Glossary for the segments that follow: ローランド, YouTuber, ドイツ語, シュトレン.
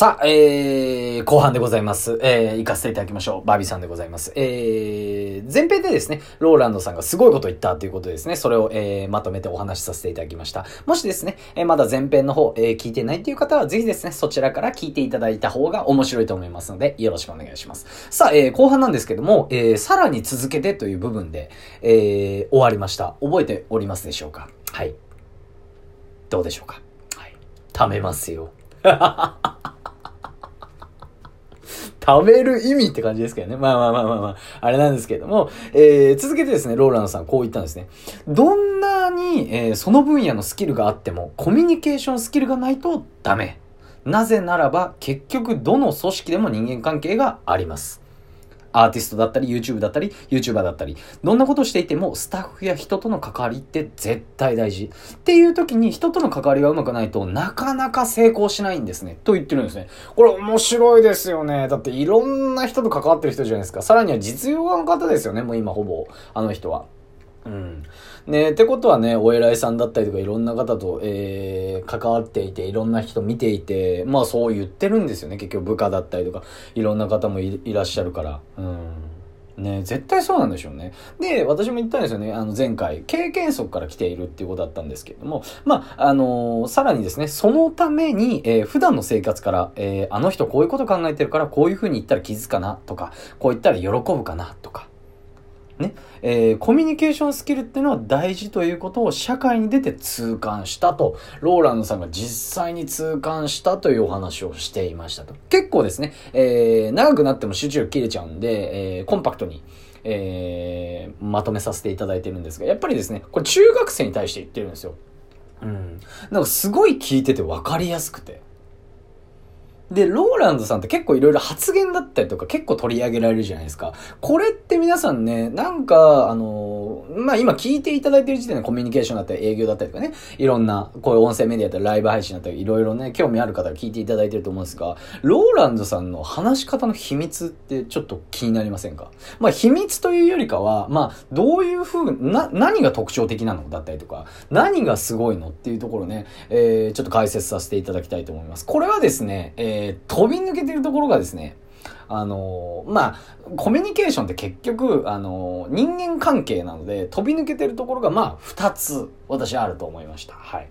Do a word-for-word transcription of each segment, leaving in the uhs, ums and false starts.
さあ、えー、後半でございます。えー、行かせていただきましょう。バービーさんでございます。えー、前編でですね、ローランドさんがすごいこと言ったということですね、それを、えー、まとめてお話しさせていただきました。もしですね、えー、まだ前編の方、えー、聞いてないという方は、ぜひですね、そちらから聞いていただいた方が面白いと思いますので、よろしくお願いします。さあ、えー、後半なんですけども、えー、さらに続けてという部分で、えー、終わりました。覚えておりますでしょうか？はい。どうでしょうか？はい。貯めますよ。ははは。食べる意味って感じですけどね。まあまあまあまあまあ、あれなんですけれども、えー、続けてですね、ローランドさんこう言ったんですね。どんなに、えー、その分野のスキルがあっても、コミュニケーションスキルがないとダメ。なぜならば、結局どの組織でも人間関係があります。アーティストだったり、YouTube だったり、YouTuber だったり、どんなことしていても、スタッフや人との関わりって絶対大事。っていう時に、人との関わりがうまくないとなかなか成功しないんですね。と言ってるんですね。これ面白いですよね。だっていろんな人と関わってる人じゃないですか。さらには実業家の方ですよね。もう今ほぼ、あの人は。うん。ねってことはね、お偉いさんだったりとかいろんな方と、えー、関わっていて、いろんな人見ていて、まあそう言ってるんですよね。結局部下だったりとか、いろんな方も い, いらっしゃるから。うん。ね絶対そうなんでしょうね。で、私も言ったんですよね。あの前回、経験則から来ているっていうことだったんですけれども、まあ、あのー、さらにですね、そのために、えー、普段の生活から、えー、あの人こういうこと考えてるから、こういうふうに言ったら気づくかなとか、こう言ったら喜ぶかなとか。ねえー、コミュニケーションスキルっていうのは大事ということを社会に出て痛感したと、ローランドさんが実際に痛感したというお話をしていましたと。結構ですね、えー、長くなっても集中力切れちゃうんで、えー、コンパクトに、えー、まとめさせていただいてるんですが、やっぱりですね、これ中学生に対して言ってるんですよ。うん。なんかすごい聞いてて分かりやすくて。で、ローランドさんって結構いろいろ発言だったりとか結構取り上げられるじゃないですか。これって皆さんね、なんか、あの、まあ、今聞いていただいてる時点でコミュニケーションだったり営業だったりとかね、いろんな、こういう音声メディアだったりライブ配信だったりいろいろね、興味ある方が聞いていただいてると思うんですが、ローランドさんの話し方の秘密ってちょっと気になりませんか？まあ、秘密というよりかは、まあ、どういう風な、何が特徴的なのだったりとか、何がすごいのっていうところね、えー、ちょっと解説させていただきたいと思います。これはですね、えーえー、飛び抜けてるところがですね、あのー、まあ、コミュニケーションって結局、あのー、人間関係なので、飛び抜けてるところが、まあ、二つ、私あると思いました。はい。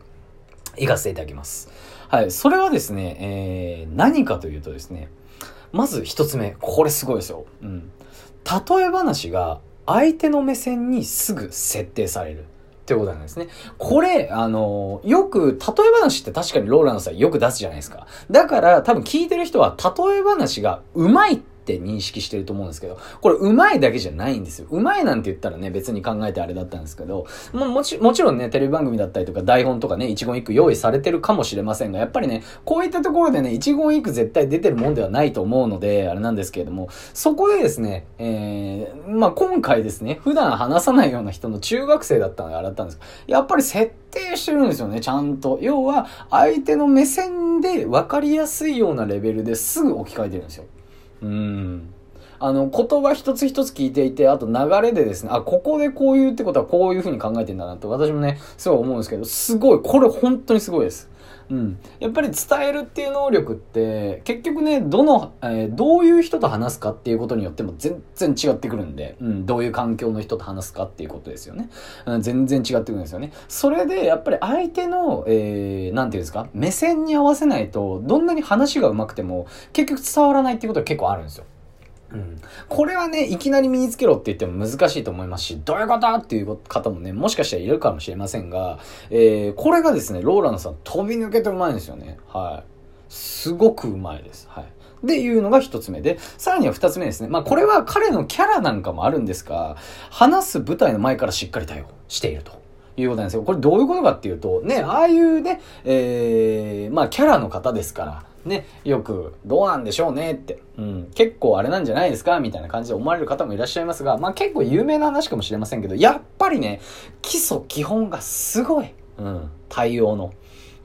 行かせていただきます。はい。それはですね、えー、何かというとですね、まず一つ目、これすごいですよ。うん。例え話が、相手の目線にすぐ設定される。ということなんですね。これ、あの、よく、例え話って確かにローランドさんよく出すじゃないですか。だから、多分聞いてる人は、例え話がうまいって認識してると思うんですけど、これうまいだけじゃないんですよ。うまいなんて言ったらね、別に考えてあれだったんですけど、もうもち、もちろんね、テレビ番組だったりとか、台本とかね、一言一句用意されてるかもしれませんが、やっぱりね、こういったところでね、一言一句絶対出てるもんではないと思うので、あれなんですけれども、そこでですね、えー、まあ、今回ですね、普段話さないような人の中学生だったのであれだったんですけど、やっぱり設定してるんですよね、ちゃんと。要は、相手の目線で分かりやすいようなレベルですぐ置き換えてるんですよ。うん。あの、言葉一つ一つ聞いていて、あと流れでですね、あ、ここでこう言うってことはこういう風に考えてんだなと私もね、すごい思うんですけど、すごい、これ本当にすごいです。うん。やっぱり伝えるっていう能力って、結局ね、どの、えー、どういう人と話すかっていうことによっても全然違ってくるんで、うん、どういう環境の人と話すかっていうことですよね。うん、全然違ってくるんですよね。それで、やっぱり相手の、えー、なんていうんですか、目線に合わせないと、どんなに話が上手くても、結局伝わらないっていうことは結構あるんですよ。うん、これはね、いきなり身につけろって言っても難しいと思いますし、どういうことっていう方もね、もしかしたらいるかもしれませんが、えー、これがですね、ローランドさん飛び抜けてうまいんですよね。はい。すごくうまいです。はい。で、いうのが一つ目で、さらには二つ目ですね。まあ、これは彼のキャラなんかもあるんですが、話す舞台の前からしっかり対応していると。いうことなんですよ。これどういうことかっていうと、ね、ああいうね、えー、まあキャラの方ですから、ね、よく、どうなんでしょうねって、うん、結構あれなんじゃないですかみたいな感じで思われる方もいらっしゃいますが、まあ結構有名な話かもしれませんけど、やっぱりね、基礎基本がすごい、うん、対応の。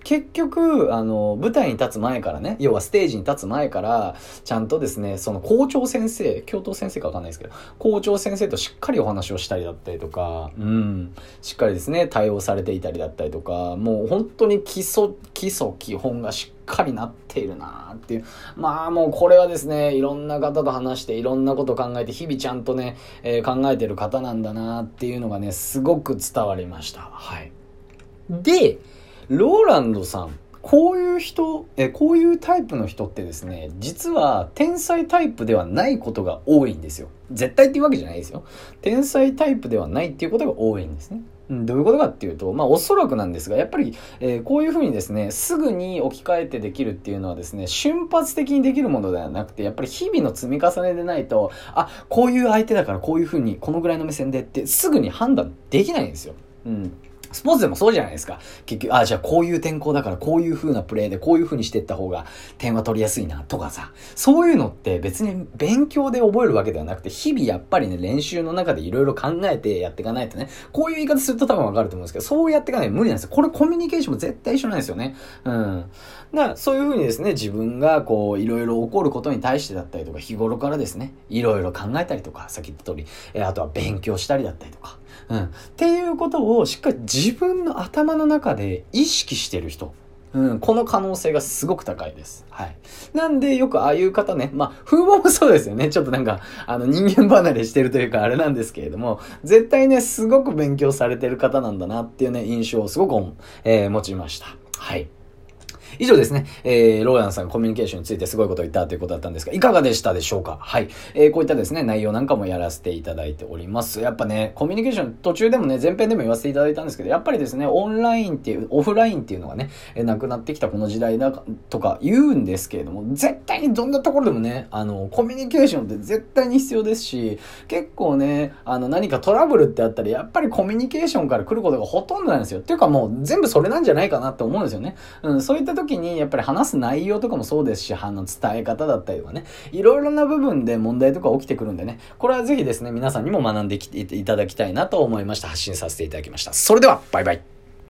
結局あの舞台に立つ前からね、要はステージに立つ前からちゃんとですね、その校長先生、教頭先生か分かんないですけど、校長先生としっかりお話をしたりだったりとか、うん、しっかりですね対応されていたりだったりとか、もう本当に基礎基礎基本がしっかりしっかりなっているなーっていう、まあもうこれはですね、いろんな方と話していろんなこと考えて日々ちゃんとね、えー、考えてる方なんだなーっていうのがねすごく伝わりました。はい。でローランドさん、こういう人、えー、こういうタイプの人ってですね、実は天才タイプではないことが多いんですよ。絶対っていうわけじゃないですよ。天才タイプではないっていうことが多いんですね。どういうことかっていうと、まあおそらくなんですが、やっぱり、えー、こういうふうにですね、すぐに置き換えてできるっていうのはですね、瞬発的にできるものではなくて、やっぱり日々の積み重ねでないと、あ、こういう相手だからこういうふうにこのぐらいの目線でってすぐに判断できないんですよ。うん。スポーツでもそうじゃないですか。結局、あ、じゃあこういう天候だからこういう風なプレーでこういう風にしていった方が点は取りやすいなとかさ。そういうのって別に勉強で覚えるわけではなくて、日々やっぱりね、練習の中でいろいろ考えてやっていかないとね、こういう言い方すると多分わかると思うんですけど、そうやっていかないと無理なんですよ。これコミュニケーションも絶対一緒なんですよね。うん。だからそういう風にですね、自分がこう、いろいろ起こることに対してだったりとか、日頃からですね、いろいろ考えたりとか、さっき言った通り、え、あとは勉強したりだったりとか。うん。っていうことをしっかり自分の頭の中で意識してる人。うん、この可能性がすごく高いです。はい。なんで、よくああいう方ね、まあ、風貌もそうですよね。ちょっとなんか、あの、人間離れしてるというか、あれなんですけれども、絶対ね、すごく勉強されてる方なんだなっていうね、印象をすごく、えー、持ちました。はい。以上ですね、えー、ローランさんコミュニケーションについてすごいことを言ったということだったんですが、いかがでしたでしょうか。はい、えー、こういったですね内容なんかもやらせていただいております。やっぱねコミュニケーション、途中でもね前編でも言わせていただいたんですけど、やっぱりですねオンラインっていうオフラインっていうのがね、えー、なくなってきたこの時代だとか言うんですけれども、絶対にどんなところでもねあのコミュニケーションって絶対に必要ですし、結構ねあの何かトラブルってあったり、やっぱりコミュニケーションから来ることがほとんどなんですよ。っていうかもう全部それなんじゃないかなって思うんですよね。うん、そういった時にやっぱり話す内容とかもそうですし、話の伝え方だったりとかね、いろいろな部分で問題とか起きてくるんでね、これはぜひですね皆さんにも学んできていただきたいなと思いました。発信させていただきました。それではバイバイ。